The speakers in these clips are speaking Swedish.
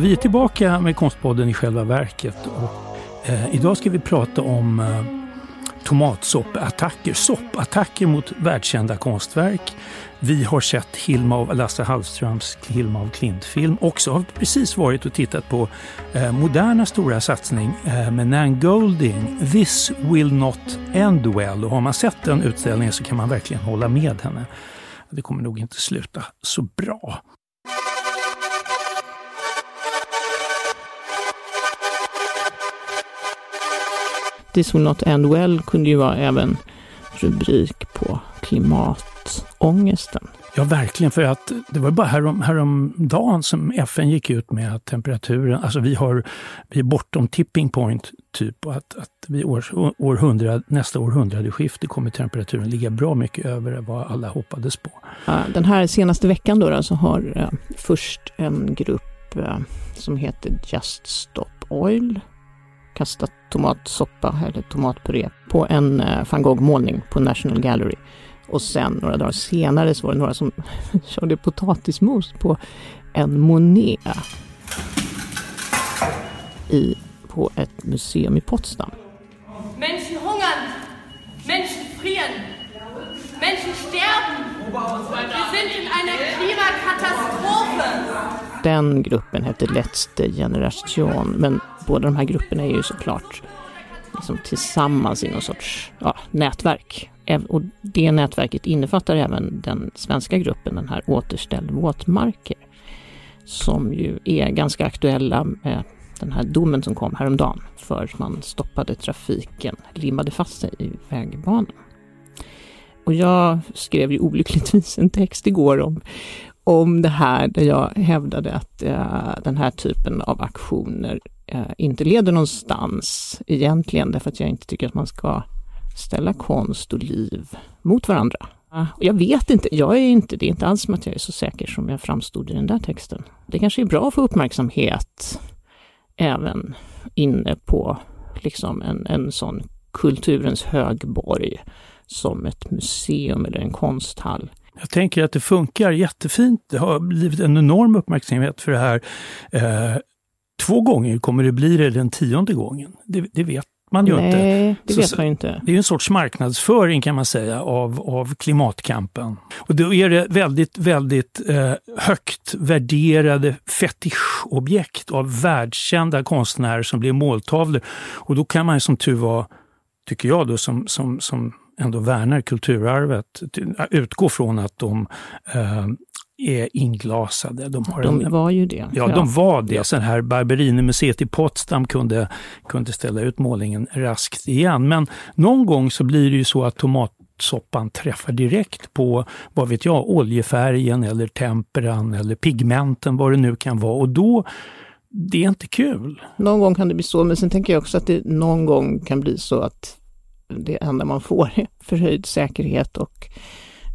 Vi är tillbaka med Konstpodden i själva verket. Och, idag ska vi prata om tomatsoppattacker. Soppattacker mot världskända konstverk. Vi har sett Lasse Hallströms Hilma af Klint-film. Också har vi precis varit och tittat på Moderna stora satsning med Nan Goldin. This will not end well. Och har man sett den utställningen så kan man verkligen hålla med henne. Det kommer nog inte sluta så bra. This will not end well kunde ju vara även rubrik på klimatångesten. Ja, verkligen, för att det var bara häromdagen som FN gick ut med att temperaturen, alltså vi är bortom tipping point typ, och att vi nästa århundradeskift kommer temperaturen ligga bra mycket över vad alla hoppades på. Den här senaste veckan då så har först en grupp som heter Just Stop Oil kastat tomatsoppa eller tomatpuré på en Van Gogh-målning på National Gallery. Och sen några dagar senare så var det några som körde potatismos på en Monet på ett museum i Potsdam. Människor hungern, människor frieren, människor sterben. Vi sind in einer Klimakatastrofe. Den gruppen heter Letzte Generation, men båda de här grupperna är ju såklart liksom tillsammans i någon sorts nätverk. Och det nätverket innefattar även den svenska gruppen, den här Återställ våtmarker, som ju är ganska aktuella med den här domen som kom häromdagen för att man stoppade trafiken, limmade fast sig i vägbanan. Och jag skrev ju olyckligtvis en text igår om det här, där jag hävdade att den här typen av aktioner inte leder någonstans egentligen, därför att jag inte tycker att man ska ställa konst och liv mot varandra. Och jag vet inte, det är inte alls som att jag är så säker som jag framstod i den där texten. Det kanske är bra för uppmärksamhet även inne på liksom en sån kulturens högborg som ett museum eller en konsthall. Jag tänker att det funkar jättefint. Det har blivit en enorm uppmärksamhet för det här. 2 gånger kommer det bli det den 10:e gången. Det vet man ju inte. Nej, det vet man inte. Det är en sorts marknadsföring kan man säga av klimatkampen. Och då är det väldigt, väldigt högt värderade fetischobjekt av världskända konstnärer som blir måltavlor. Och då kan man som tur var, tycker jag då, som ändå värnar kulturarvet, utgå från att de är inglasade. De var ju det. Ja, de var det. Sen här Barberinimuseet i Potsdam kunde ställa ut målningen raskt igen. Men någon gång så blir det ju så att tomatsoppan träffar direkt på, vad vet jag, oljefärgen eller temperan eller pigmenten, vad det nu kan vara. Och då, det är inte kul. Någon gång kan det bli så, men sen tänker jag också att det någon gång kan bli så att det enda man får är förhöjd säkerhet och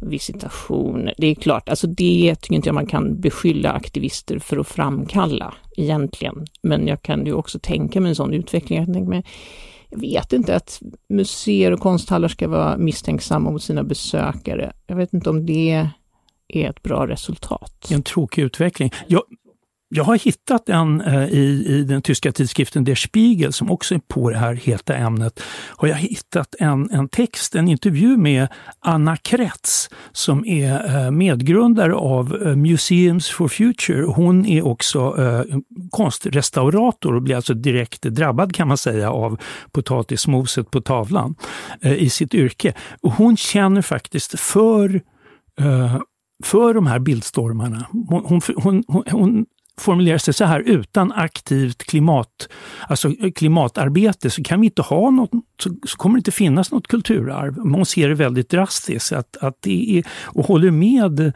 visitationer. Det är klart, alltså det tycker inte jag man kan beskylla aktivister för att framkalla egentligen. Men jag kan ju också tänka mig en sån utveckling. Jag vet inte att museer och konsthallar ska vara misstänksamma mot sina besökare. Jag vet inte om det är ett bra resultat. En tråkig utveckling. Jag har hittat en i den tyska tidskriften Der Spiegel, som också är på det här heta ämnet. Har jag hittat en text, en intervju med Anna Kretz, som är medgrundare av Museums for Future. Hon är också konstrestaurator och blir alltså direkt drabbad kan man säga av potatismoset på tavlan i sitt yrke. Och hon känner faktiskt för de här bildstormarna. Hon formulerar sig så här: utan aktivt klimatarbete så kan vi inte ha något, så kommer det inte finnas något kulturarv. Man ser det väldigt drastiskt att det är, och håller med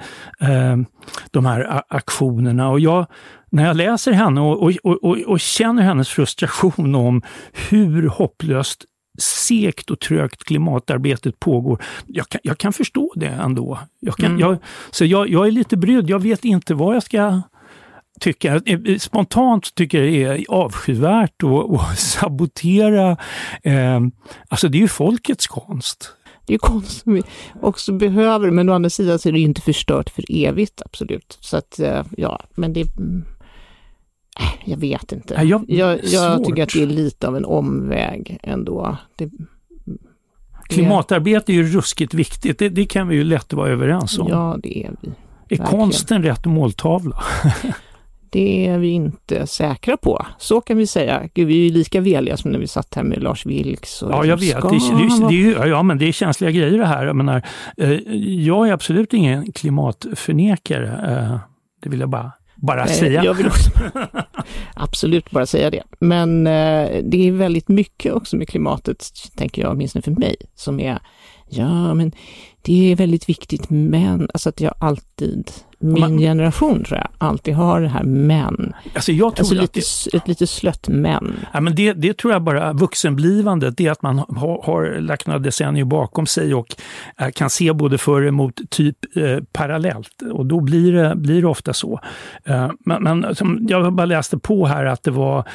de här aktionerna. Och när jag läser henne och känner hennes frustration om hur hopplöst segt och trögt klimatarbetet pågår. Jag kan förstå det ändå. Jag är lite brydd. Jag vet inte vad jag ska tycka. Spontant tycker jag det är avskyvärt att sabotera. Alltså det är ju folkets konst. Det är ju konst som vi också behöver, men å andra sidan så är det inte förstört för evigt, absolut. Så att, ja, men det Jag vet inte. Jag tycker att det är lite av en omväg ändå. Klimatarbete är ju ruskigt viktigt. Det kan vi ju lätt vara överens om. Ja, det är vi. Är verkligen konsten rätt måltavla? Det är vi inte säkra på. Så kan vi säga. Gud, vi är ju lika veliga som när vi satt här med Lars Vilks. Och ja, jag vet. Men det är känsliga grejer det här. Jag är absolut ingen klimatförnekare. Det vill jag bara säga. Jag vill också absolut bara säga det. Men det är väldigt mycket också med klimatet, tänker jag, åtminstone för mig, som är men det är väldigt viktigt, men alltså att jag alltid, min generation tror jag, alltid har det här men. Alltså jag tror ett lite slött men. Ja, men det tror jag bara vuxenblivandet, det är att man har lagt några decennier bakom sig och kan se både för och emot typ parallellt, och då blir det ofta så. Men som jag bara läste på här att det var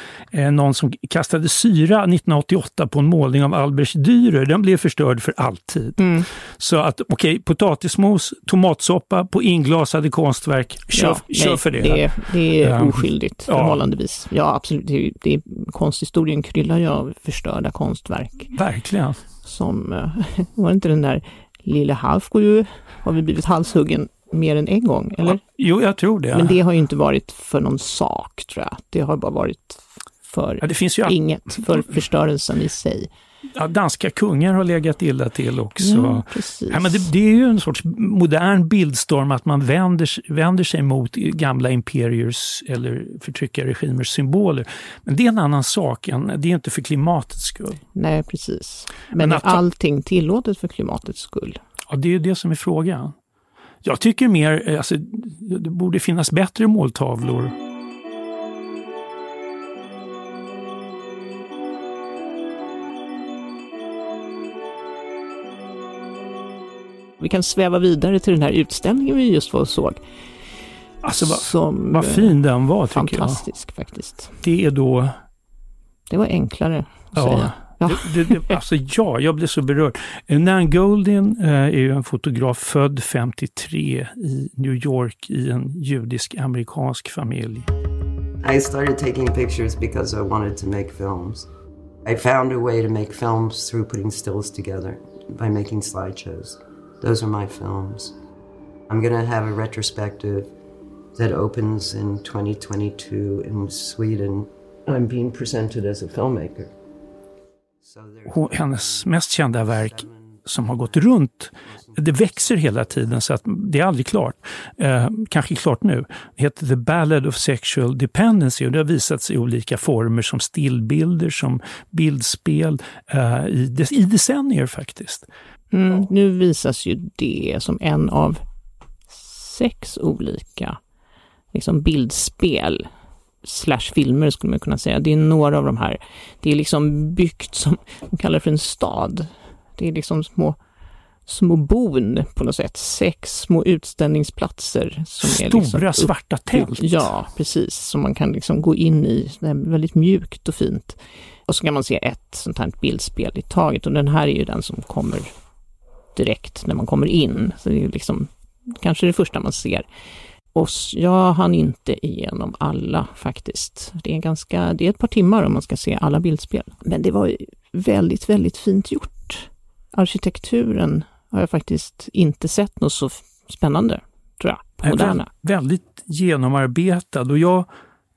någon som kastade syra 1988 på en målning av Albrecht Dürer. Den blev förstörd för alltid. Mm. Så att potatismos, tomatsoppa på inglasade konstverk, kör för det. Det är oskyldigt förhållandevis. Ja, absolut. Det är, konsthistorien kryllar ju av förstörda konstverk. Verkligen. Som, var inte den där lilla Halfgård, har vi blivit halshuggen mer än en gång, eller? Jo, jag tror det. Men det har ju inte varit för någon sak, tror jag. Det har bara varit för det finns ju inget, för förstörelsen i sig. Ja, danska kungar har legat illa till också. Ja, precis. Ja, men det är ju en sorts modern bildstorm att man vänder sig mot gamla imperiers eller förtryckarregimers symboler. Men det är en annan sak. Det är inte för klimatets skull. Nej, precis. Men är allting tillåtet för klimatets skull? Ja, det är ju det som är frågan. Jag tycker mer, alltså, det borde finnas bättre måltavlor. Vi kan sväva vidare till den här utställningen vi just såg. Alltså, vad fin den var, tycker fantastisk, jag. Fantastisk faktiskt. Det är då... Det var enklare att säga. Ja. Jag blev så berörd. Nan Goldin är ju en fotograf född 1953 i New York i en judisk-amerikansk familj. I started taking pictures because I wanted to make films. I found a way to make films through putting stills together by making slideshows. Those are my films. I'm going to have a retrospective that opens in 2022 in Sweden. I'm being presented as a filmmaker. Hennes mest kända verk som har gått runt, det växer hela tiden så att det är aldrig klart. Kanske klart nu. Det heter The Ballad of Sexual Dependency och det har visats i olika former som stillbilder, som bildspel i decennier faktiskt. Mm, nu visas ju det som en av 6 olika liksom bildspel / filmer skulle man kunna säga. Det är några av de här. Det är liksom byggt som de kallar för en stad. Det är liksom små bon på något sätt. 6 små utställningsplatser. Som stora är liksom svarta tält. Ja, precis. Som man kan liksom gå in i. Det är väldigt mjukt och fint. Och så kan man se ett sånt här bildspel i taget. Och den här är ju den som kommer direkt när man kommer in. Så det är liksom kanske det första man ser. Och jag hann inte igenom alla faktiskt. Det är ett par timmar om man ska se alla bildspel. Men det var ju väldigt, väldigt fint gjort. Arkitekturen har jag faktiskt inte sett något så spännande, tror jag. Moderna. Väldigt genomarbetad och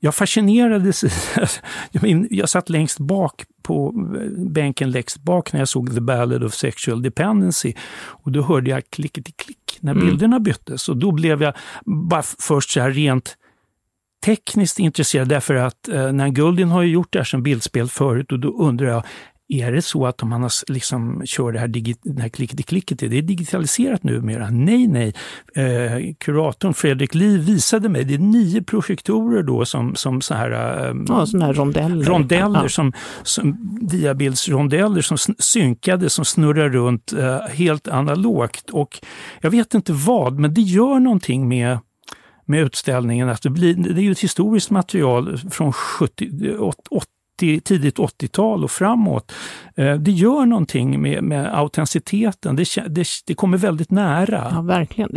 jag fascinerades. Jag satt längst bak på bänken längst bak när jag såg The Ballad of Sexual Dependency och då hörde jag klick när bilderna byttes och då blev jag bara först så här rent tekniskt intresserad därför att Nan Goldin har ju gjort det här som bildspel förut och då undrar jag, är det så att om man liksom kör det här, klicket, det är digitaliserat numera? Nej. Kuratorn Fredrik Liv visade mig, det är 9 projektorer då som så här... sådana här rondeller som diabildsrondeller som synkade, som snurrar runt helt analogt. Och jag vet inte vad, men det gör någonting med utställningen. Att det är ju ett historiskt material från 70, tidigt 80-tal och framåt. Det gör någonting med autenticiteten. Det kommer väldigt nära. Ja, verkligen.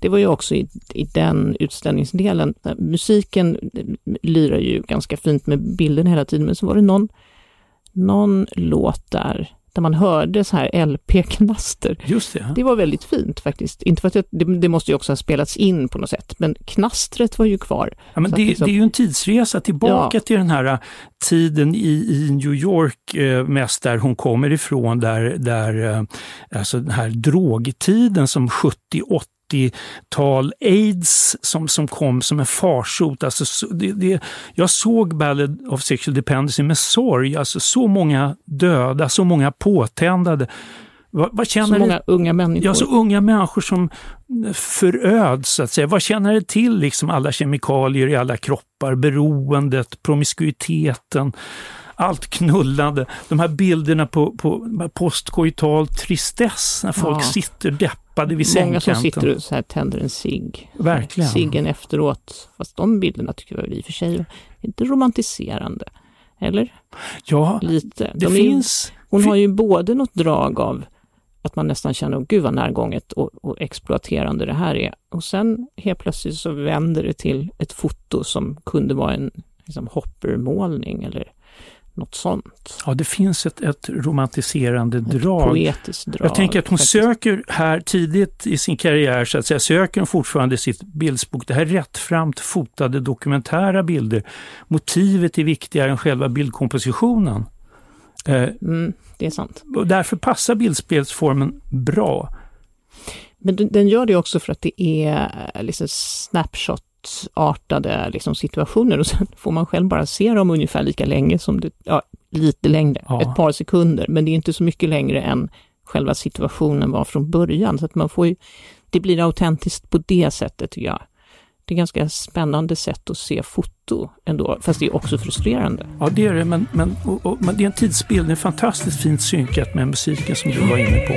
Det var ju också i den utställningsdelen. Musiken lirar ju ganska fint med bilden hela tiden, men så var det någon låt där man hörde så här LP-knaster. Just det. Det var väldigt fint faktiskt. Inte för att det måste ju också ha spelats in på något sätt, men knastret var ju kvar. Ja, men det är ju en tidsresa tillbaka till den här tiden i New York, mest där hon kommer ifrån, där alltså den här drogtiden som 78 tal AIDS som kom som en farsot. Alltså, jag såg Ballad of Sexual Dependency med sorg. Alltså, så många döda, så många påtändade. Vad känner så många unga människor. Ja, så unga människor som föröds, så att säga. Vad känner det till, liksom, alla kemikalier i alla kroppar, beroendet, promiskuiteten, allt knullande. De här bilderna på postkoital tristess när folk sitter depp. Många som sitter och så här tänder en cigg. Verkligen. Ciggen efteråt. Fast de bilderna tycker jag i för sig inte romantiserande. Eller? Ja, lite. Det finns... Hon har ju både något drag av att man nästan känner, gud vad närgånget och exploaterande det här är. Och sen helt plötsligt så vänder det till ett foto som kunde vara en liksom, hoppermålning eller... något sånt. Ja, det finns ett romantiserande drag. Ett poetiskt drag. Jag tänker att hon söker här tidigt i sin karriär, så att säga, söker hon fortfarande sitt bildspråk. Det här rättframt fotade dokumentära bilder. Motivet är viktigare än själva bildkompositionen. Det är sant. Och därför passar bildspelsformen bra. Men den gör det också för att det är liksom snapshot artade liksom, situationer, och sen får man själv bara se dem ungefär lika länge som det, ja, lite längre, ett par sekunder, men det är inte så mycket längre än själva situationen var från början, så att man får ju, det blir autentiskt på det sättet tycker jag. Det är ganska spännande sätt att se foto ändå, fast det är också frustrerande. Ja, det är det, men det är en tidsbild, det är fantastiskt fint synkat med musiken som du var inne på.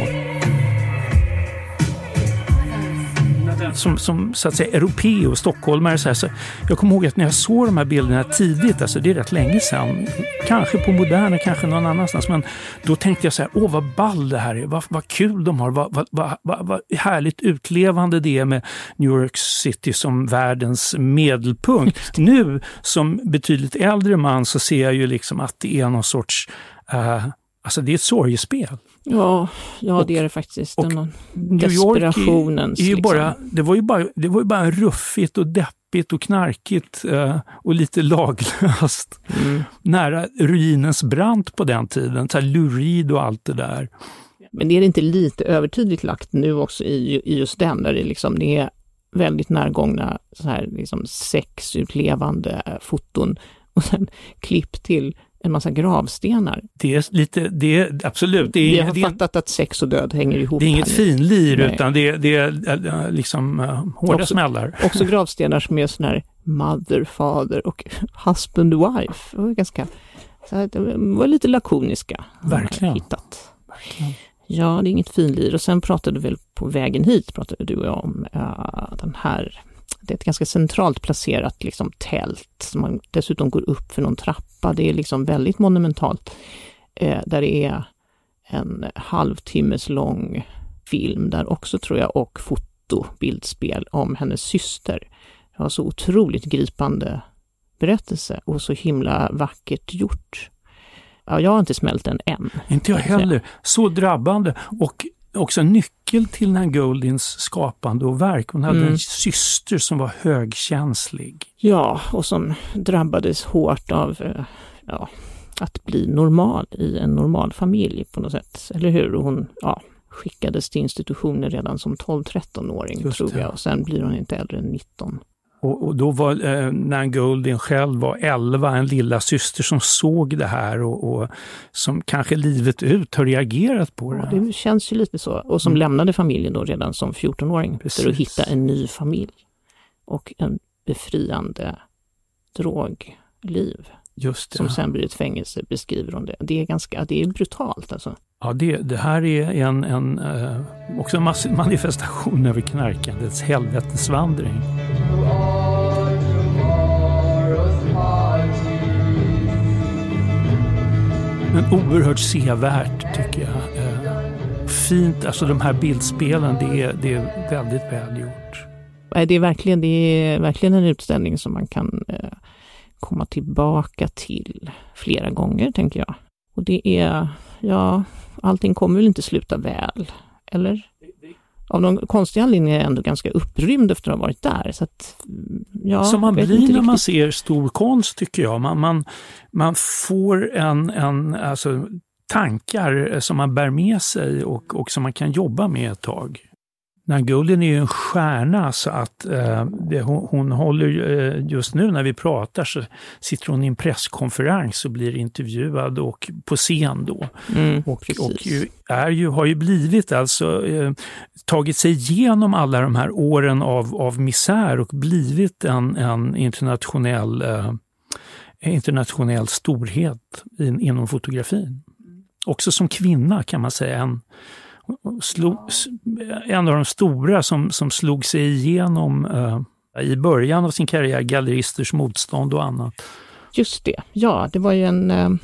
Som så att säga europé och stockholmare så jag kommer ihåg att när jag såg de här bilderna tidigt, alltså det är rätt länge sedan, kanske på Moderna, kanske någon annanstans, men då tänkte jag så här, åh vad ball det här är, vad kul de har, vad härligt utlevande det är med New York City som världens medelpunkt. Nu som betydligt äldre man så ser jag ju liksom att det är någon sorts alltså det är ett sorgespel. Ja, det är det faktiskt. Och New York är ju liksom. Det var ju bara ruffigt och deppigt och knarkigt och lite laglöst. Mm. Nära ruinens brant på den tiden. Så här lurid och allt det där. Men är det inte lite övertydligt lagt nu också i just den där det är väldigt närgångna så här, liksom sexutlevande foton och sen klipp till en massa gravstenar. Det är lite, absolut. Vi har fattat att sex och död hänger ihop. Det är inget finlir, utan det är liksom hårda också, smällar. Också gravstenar som är sån här mother, father och husband, wife. Det var lite lakoniska. Verkligen. Hittat. Verkligen. Ja, det är inget finlir. Och sen pratade väl på vägen hit, pratade du och jag om den här... Det är ett ganska centralt placerat liksom, tält som man dessutom går upp för någon trappa. Det är liksom väldigt monumentalt. Där det är en halvtimmes lång film där också tror jag, och fotobildspel om hennes syster. Det var så otroligt gripande berättelse och så himla vackert gjort. Ja, jag har inte smält den än. Inte jag heller. Så drabbande och också en nyckel till Nan Goldins skapande och verk. Hon hade en syster som var högkänslig. Ja, och som drabbades hårt av att bli normal i en normal familj på något sätt. Eller hur? Och hon skickades till institutioner redan som 12-13-åring tror jag. Och sen blir hon inte äldre än 19. Och då var Nan Goldin själv var 11, en lilla syster som såg det här och som kanske livet ut har reagerat på det. Ja, det känns ju lite så. Och som lämnade familjen då redan som 14-åring. Precis. För att hitta en ny familj och en befriande drogliv. Just det. Som sen blir ett fängelse, beskriver hon det. Det är brutalt alltså. Ja, det här är också en manifestation över knarkandets helvetesvandring. men oerhört sevärt tycker jag. Fint, alltså de här bildspelen, det är väldigt välgjort. Det är verkligen en utställning som man kan komma tillbaka till flera gånger, tänker jag. Och det är, ja, allting kommer väl inte sluta väl, eller? Av någon konstig anledning är jag ändå ganska upprymd efter att ha varit där. Så att, ja, som man blir när riktigt. Man ser stor konst, tycker jag. Man får alltså tankar som man bär med sig och som man kan jobba med ett tag. Nan Goldin är ju en stjärna, så att hon håller just nu när vi pratar så sitter hon i en presskonferens och blir intervjuad och på scen då. Mm, har ju blivit, alltså tagit sig igenom alla de här åren av misär och blivit en internationell storhet inom fotografin. Också som kvinna kan man säga en av de stora som slog sig igenom i början av sin karriär, galleristers motstånd och annat. Just det, ja, det var ju en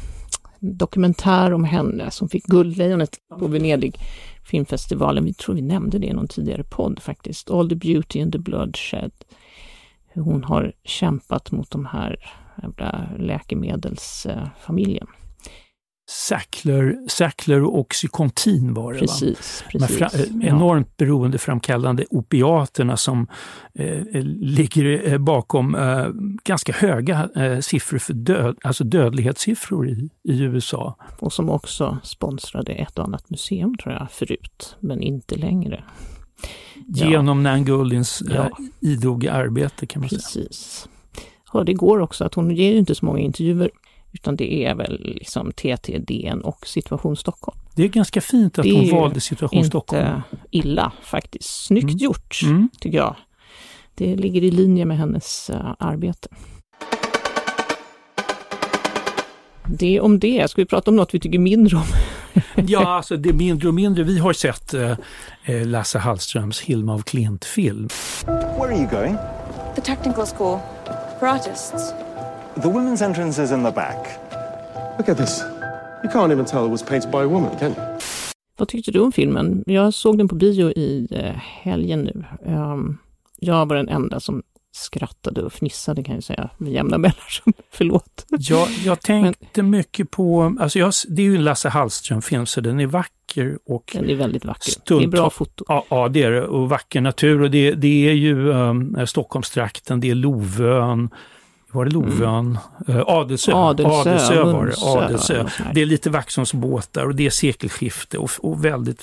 dokumentär om henne som fick Guldlejonet på Venedig filmfestivalen. Vi tror vi nämnde det i någon tidigare podd faktiskt. All the Beauty and the Bloodshed. Hur hon har kämpat mot de här läkemedelsfamiljen. Sackler och Oxycontin var det. Precis. Enormt beroendeframkallande opiaterna som ligger bakom ganska höga siffror för alltså dödlighetssiffror i USA. Och som också sponsrade ett och annat museum tror jag förut, men inte längre. Genom Nan Goldins idoga arbete kan man säga. Precis. Ja, det går också att hon ger ju inte så många intervjuer. Utan det är väl liksom TTDN och Situation Stockholm. Det är ganska fint att hon valde Situation Stockholm. Det är inte illa faktiskt. Snyggt gjort, tycker jag. Det ligger i linje med hennes arbete. Det om det. Ska vi prata om något vi tycker mindre om? Ja, alltså det är mindre och mindre. Vi har sett Lasse Hallströms Hilma af Klint-film. Where are you going? The technical school for artists. The women's entrance is in the back. Look at this. You can't even tell it was painted by a woman, can you? Vad tyckte du om filmen? Jag såg den på bio i helgen nu. Jag var den enda som skrattade och fnissade, kan jag säga, med jämna mellanrum. Förlåt. Jag tänkte mycket på... Alltså det är ju en Lasse Hallström-film, så den är vacker. Den är väldigt vacker. Det är bra foto. Ja, det är det. Och vacker natur. Och det är ju Stockholmstrakten, det är Lovön... Var det Lovön? Adelsö var det. Adelsö. Det är lite Vaxholmsbåtar och det är sekelskifte och väldigt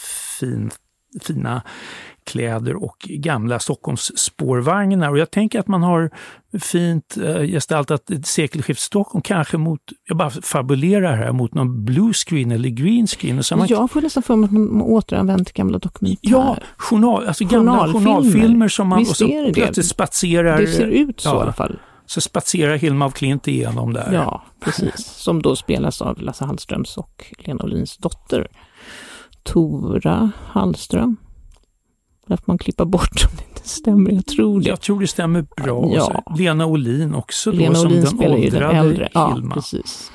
fina kläder och gamla Stockholms spårvagnar. Och jag tänker att man har fint gestaltat ett sekelskift Stockholm kanske mot, jag bara fabulerar här, mot någon blue screen eller green screen. Och så jag får nästan för mig att man återanvänt gamla dokumentärer. Ja, journalfilmer som man plötsligt spatserar. Det ser ut så i alla fall. Så spatserar Hilma af Klint igenom där. Ja, precis. Som då spelas av Lasse Hallströms och Lena Olins dotter. Tora Hallström. Där får man klippa bort om det inte stämmer. Jag tror det stämmer bra. Ja. Lena Olin också. Lena då, Olin som den åldrade den äldre. Hilma. Ja, precis.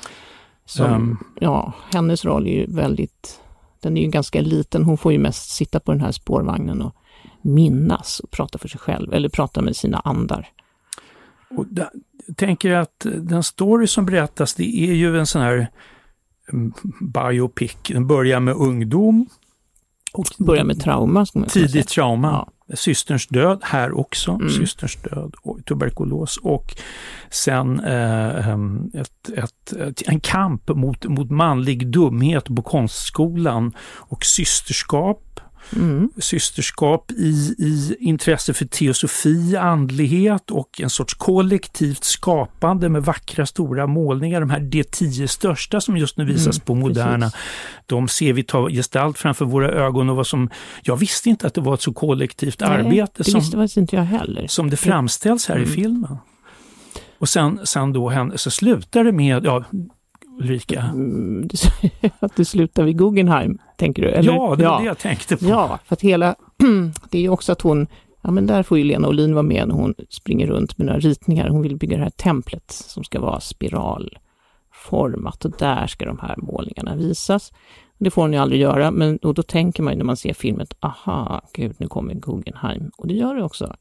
Hennes roll är ju väldigt... Den är ju ganska liten. Hon får ju mest sitta på den här spårvagnen och minnas och prata för sig själv. Eller prata med sina andar. Och jag tänker att den story som berättas, det är ju en sån här biopic. Den börjar med ungdom. Och börjar med trauma. Tidigt trauma. Ja. Systerns död här också. Mm. Systerns död och tuberkulos. Och sen en kamp mot manlig dumhet på konstskolan och systerskap. Mm. Systerskap i intresse för teosofi, andlighet och en sorts kollektivt skapande med vackra stora målningar. De här D10 största som just nu visas på Moderna, precis. De ser vi ta gestalt framför våra ögon och vad som, jag visste inte att det var ett så kollektivt arbete. Det visste faktiskt inte jag heller. Som det framställs här i filmen. Och sen då så slutar det med... Ja, Ulrika. Att det slutar vid Guggenheim, tänker du? Eller? Ja, det var det jag tänkte på. Ja, för att det är ju också att hon, ja men där får ju Lena Olin vara med när hon springer runt med några ritningar. Hon vill bygga det här templet som ska vara spiral format och där ska de här målningarna visas. Det får ni aldrig göra, men då tänker man ju när man ser filmen, aha, gud, nu kommer Guggenheim. Och det gör det också.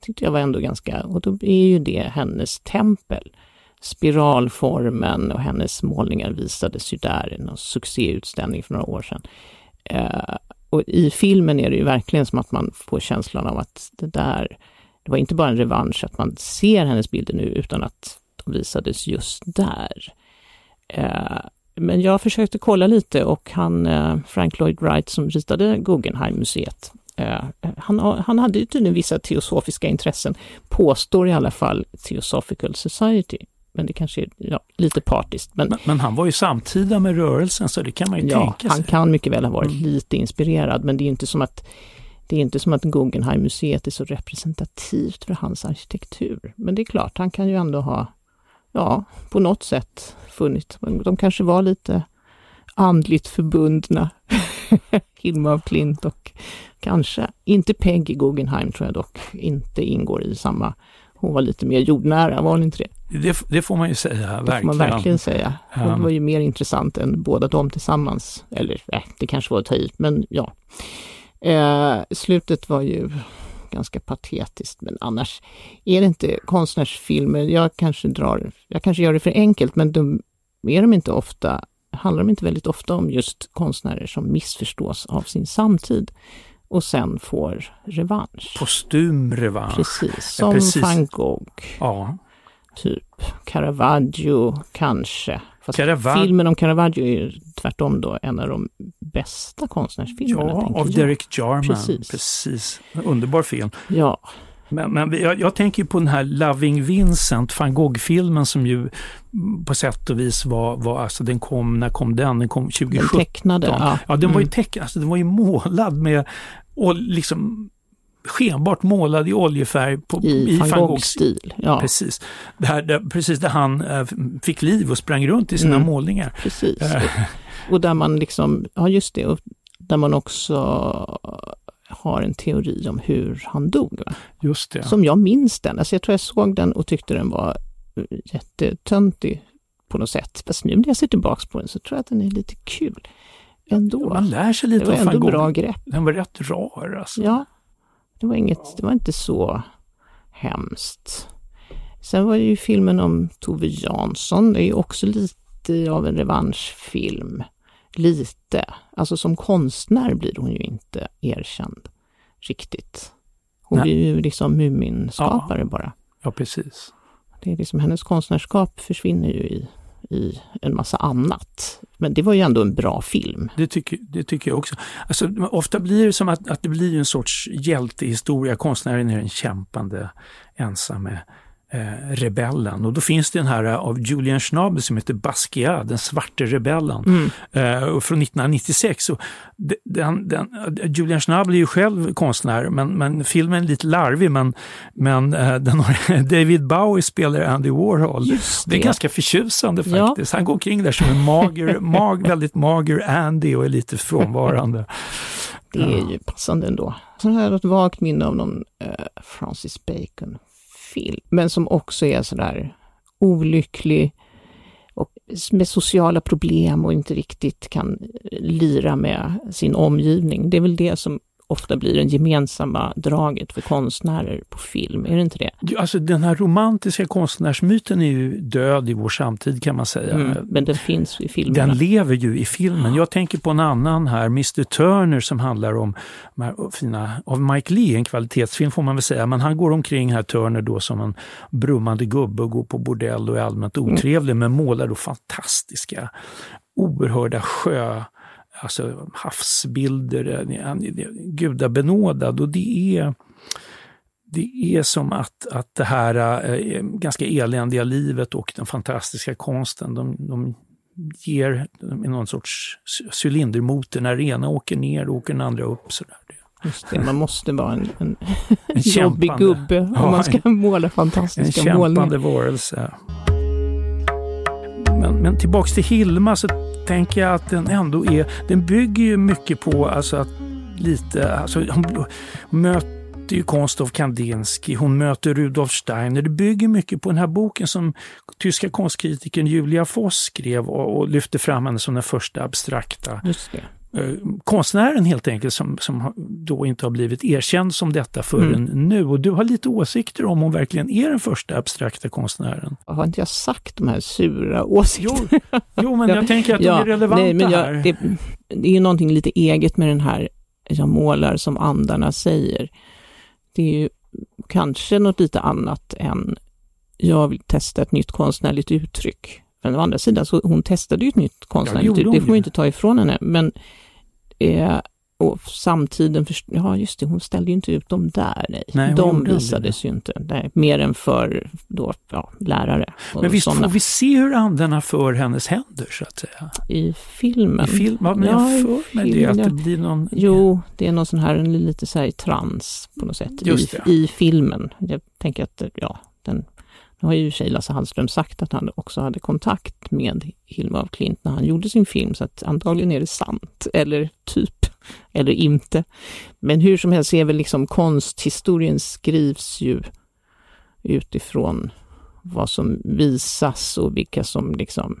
Tyckte jag var ändå ganska, och då är ju det hennes tempel. Spiralformen och hennes målningar visades ju där i någon succéutställning för några år sedan. Och i filmen är det ju verkligen som att man får känslan av att det var inte bara en revansch att man ser hennes bilder nu, utan att de visades just där. Men jag försökte kolla lite, och Frank Lloyd Wright som ritade Guggenheim-museet, han hade ju tydligen vissa teosofiska intressen, påstår i alla fall Theosophical Society. Men det kanske är lite partiskt. Men han var ju samtida med rörelsen, så det kan man ju tänka sig. Han kan mycket väl ha varit lite inspirerad, men det är inte som att Guggenheim-museet är så representativt för hans arkitektur. Men det är klart, han kan ju ändå ha på något sätt funnit. De kanske var lite andligt förbundna, Hilma af Klint och kanske. Inte Peggy Guggenheim tror jag dock, inte ingår i samma. Hon var lite mer jordnära, var hon inte det? Det får man ju säga, verkligen. Det får man verkligen säga. Hon var ju mer intressant än båda de tillsammans. Eller, det kanske var att ta i, men ja. Slutet var ju ganska patetiskt, men annars är det inte konstnärsfilmer. Jag kanske gör det för enkelt, men handlar de inte väldigt ofta om just konstnärer som missförstås av sin samtid och sen får revansch. Postum revansch. Precis, som Van Gogh. Ja. Typ Caravaggio kanske. Fast filmen om Caravaggio är tvärtom då en av de bästa konstnärsfilmerna. Ja, av Derek Jarman. Precis. Underbar film. Ja. Men jag tänker på den här Loving Vincent, Van Gogh-filmen som ju på sätt och vis var alltså den kom 2017. Den tecknade, den var ju den var ju målad med och liksom skenbart målad i oljefärg i Van Gogh-stil. Ja. Precis. Där han fick liv och sprang runt i sina målningar. Precis. Och där man liksom, och där man också har en teori om hur han dog. Va? Just det. Som jag minns den. Alltså jag tror jag såg den och tyckte den var jättetöntig på något sätt. Fast nu när jag ser tillbaka på den så tror jag att den är lite kul ändå. Ja, man lär sig lite av Van Gogh. Bra grepp. Den var rätt rar alltså. Ja. Det var inte så hemskt. Sen var det ju filmen om Tove Jansson. Det är ju också lite av en revanschfilm. Lite. Alltså som konstnär blir hon ju inte erkänd riktigt. Hon blir ju liksom muminskapare bara. Ja, precis. Det är liksom, hennes konstnärskap försvinner ju i en massa annat. Men det var ju ändå en bra film. Det tycker jag också. Alltså, ofta blir det som att det blir en sorts hjältehistoria. Konstnären är en kämpande, ensamme rebellen. Och då finns det den här av Julian Schnabel som heter Basquiat, den svarte rebellen. Från 1996. Och Julian Schnabel är ju själv konstnär, men filmen är lite larvig, men den har, David Bowie spelar Andy Warhol. Det är ganska förtjusande faktiskt. Ja. Han går kring där som en väldigt mager Andy och är lite frånvarande. Det är ju passande ändå. Sen har jag ett vagt minne av någon Francis Bacon film, men som också är sådär olycklig och med sociala problem och inte riktigt kan lira med sin omgivning. Det är väl det som ofta blir det gemensamma draget för konstnärer på film, är det inte det? Alltså den här romantiska konstnärsmyten är ju död i vår samtid kan man säga. Men den finns i filmerna. Den lever ju i filmen. Jag tänker på en annan här, Mr. Turner, som handlar om av Mike Leigh, en kvalitetsfilm får man väl säga, men han går omkring här Turner då som en brummande gubbe och går på bordell och är allmänt otrevlig, men målar då fantastiska, oerhörda alltså havsbilder, gudabenådad, och det är som att det här ganska eländiga livet och den fantastiska konsten, de ger någon sorts cylindermotor när den ena åker ner och åker den andra upp sådär. Just det, man måste vara en jobbig gubbe om man ska måla fantastiska målningar. En kämpande varelse. Men tillbaks till Hilma så tänker jag att den ändå den bygger ju mycket på alltså att lite, alltså hon möter möter ju konst av Kandinsky, hon möter Rudolf Steiner. Det bygger mycket på den här boken som tyska konstkritiken Julia Voss skrev och lyfte fram henne som den första abstrakta konstnären helt enkelt, som då inte har blivit erkänd som detta förrän nu. Och du har lite åsikter om hon verkligen är den första abstrakta konstnären. Har inte jag sagt de här sura åsikterna? Jo, men jag tänker att de är relevanta. Nej, men här. Det är ju någonting lite eget med den här jag målar som andarna säger. Det är ju kanske något lite annat än jag vill testa ett nytt konstnärligt uttryck. Men å andra sidan så hon testade ju ett nytt konstnärligt uttryck. Det får man ju inte ta ifrån henne. Men samtiden, ja just det, hon ställde ju inte ut dem där. Nej, de visades ju inte. Nej, mer än för då, lärare. Men visst sådana. Får vi se hur andarna för hennes händer så att säga? I filmen? Jo, det är någon sån här, lite så här trans på något sätt. Just i filmen. Jag tänker att, nu har ju Lasse Hallström sagt att han också hade kontakt med Hilma af Klint när han gjorde sin film, så att antagligen är det sant, eller typ, eller inte. Men hur som helst är väl liksom konsthistorien skrivs ju utifrån vad som visas och vilka som liksom,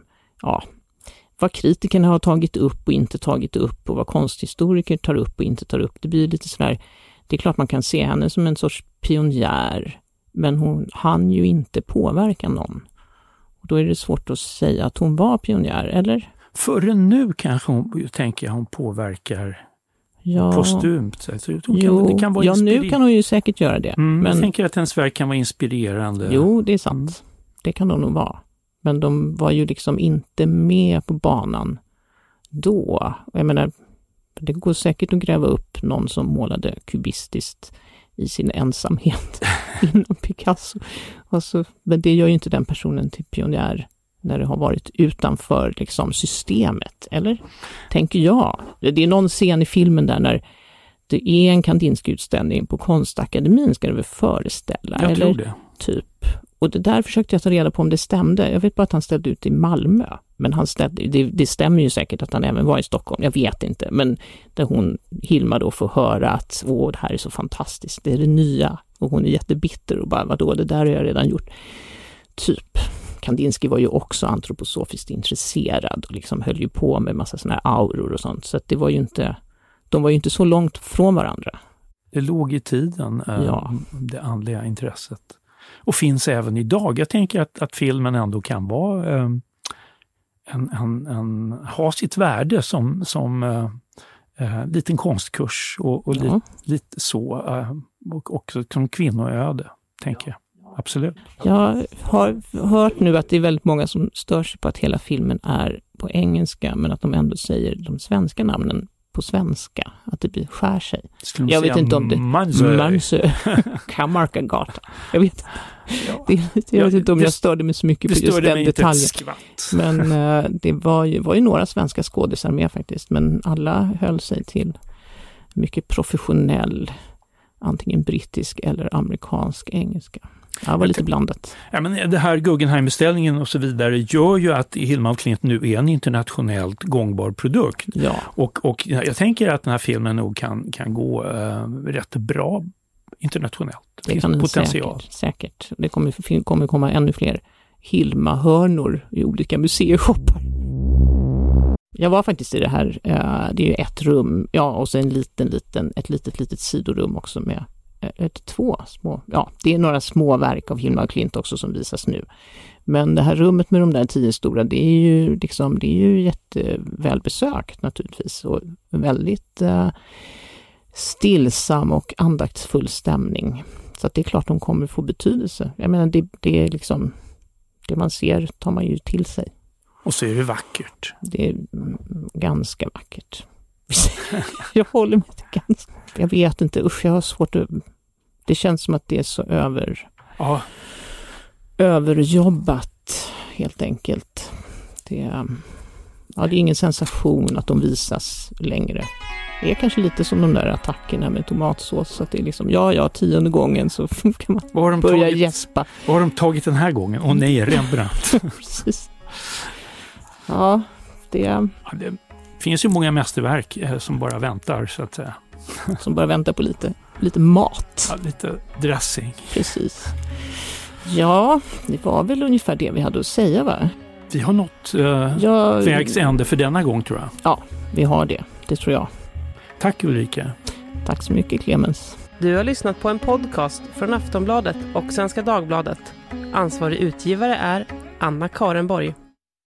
vad kritikerna har tagit upp och inte tagit upp och vad konsthistoriker tar upp och inte tar upp. Det blir lite sådär, det är klart man kan se henne som en sorts pionjär, men hon hann ju inte påverka någon. Och då är det svårt att säga att hon var pionjär, eller? Förrän nu kanske hon påverkar postumt. Alltså, nu kan hon ju säkert göra det. Men jag tänker att hennes verk kan vara inspirerande. Jo, det är sant. Det kan de nog vara. Men de var ju liksom inte med på banan då. Jag menar, det går säkert att gräva upp någon som målade kubistiskt i sin ensamhet inom Picasso. Alltså, men det gör ju inte den personen till pionjär när det har varit utanför liksom, systemet, eller? Tänker jag. Det är någon scen i filmen där när det är en Kandinsky-utställning på Konstakademin, ska det väl föreställa? Jag tror det. Typ. Och det där försökte jag ta reda på om det stämde. Jag vet bara att han ställde ut i Malmö, men det stämmer ju säkert att han även var i Stockholm, jag vet inte. Men där Hilma då får höra att det här är så fantastiskt, det är det nya. Och hon är jättebitter och bara, vadå, det där har jag redan gjort. Typ, Kandinsky var ju också antroposofiskt intresserad och liksom höll ju på med massa sådana här auror och sånt. Så att det var ju inte, de var ju inte så långt från varandra. Det låg i tiden, det andliga intresset. Och finns även idag. Jag tänker att filmen ändå kan vara ha sitt värde som liten konstkurs och lite så. Och också som kvinnoöde, tänker jag. Absolut. Jag har hört nu att det är väldigt många som stör sig på att hela filmen är på engelska, men att de ändå säger de svenska namnen på svenska, att det skär sig. Jag vet inte om det Mansö Kammarkagata. Jag vet. Jag vet inte om jag störde mig så mycket på just den detaljen. Men det var ju några svenska skådisar med faktiskt, men alla höll sig till mycket professionell, antingen brittisk eller amerikansk engelska. Ja, det var lite blandat. Ja, men det här Guggenheim-beställningen och så vidare gör ju att Hilma af Klint nu är en internationellt gångbar produkt. Ja. Och jag tänker att den här filmen nog kan gå rätt bra internationellt. Det finns potential. Säkert. Det kommer komma ännu fler Hilma-hörnor i olika museishoppar. Jag var faktiskt i det här, det är ju ett rum, och så ett litet sidorum också med två små, det är några små verk av Hilma af Klint också som visas nu. Men det här rummet med de där 10 stora, det är ju jättevälbesökt naturligtvis, och väldigt stillsam och andaktsfull stämning. Så att det är klart de kommer få betydelse. Jag menar, det är liksom det man ser tar man ju till sig. Och så är det vackert. Det är ganska vackert. Jag håller med det ganska. Jag vet inte, jag har svårt att... Det känns som att det är så överjobbat, helt enkelt. Det är ingen sensation att de visas längre. Det är kanske lite som de där attackerna med tomatsås, så att det är liksom, 10:e gången så kan man börja gäspa. Vad har de tagit den här gången? Åh nej, Rembrandt. Precis. Det finns ju många mästerverk som bara väntar, så att säga. som bara väntar på lite mat. Ja, lite dressing. Precis. Ja, det var väl ungefär det vi hade att säga, va? Vi har nått vägs ände för denna gång, tror jag. Ja, vi har det. Det tror jag. Tack Ulrika. Tack så mycket Clemens. Du har lyssnat på en podcast från Aftonbladet och Svenska Dagbladet. Ansvarig utgivare är Anna Karenborg.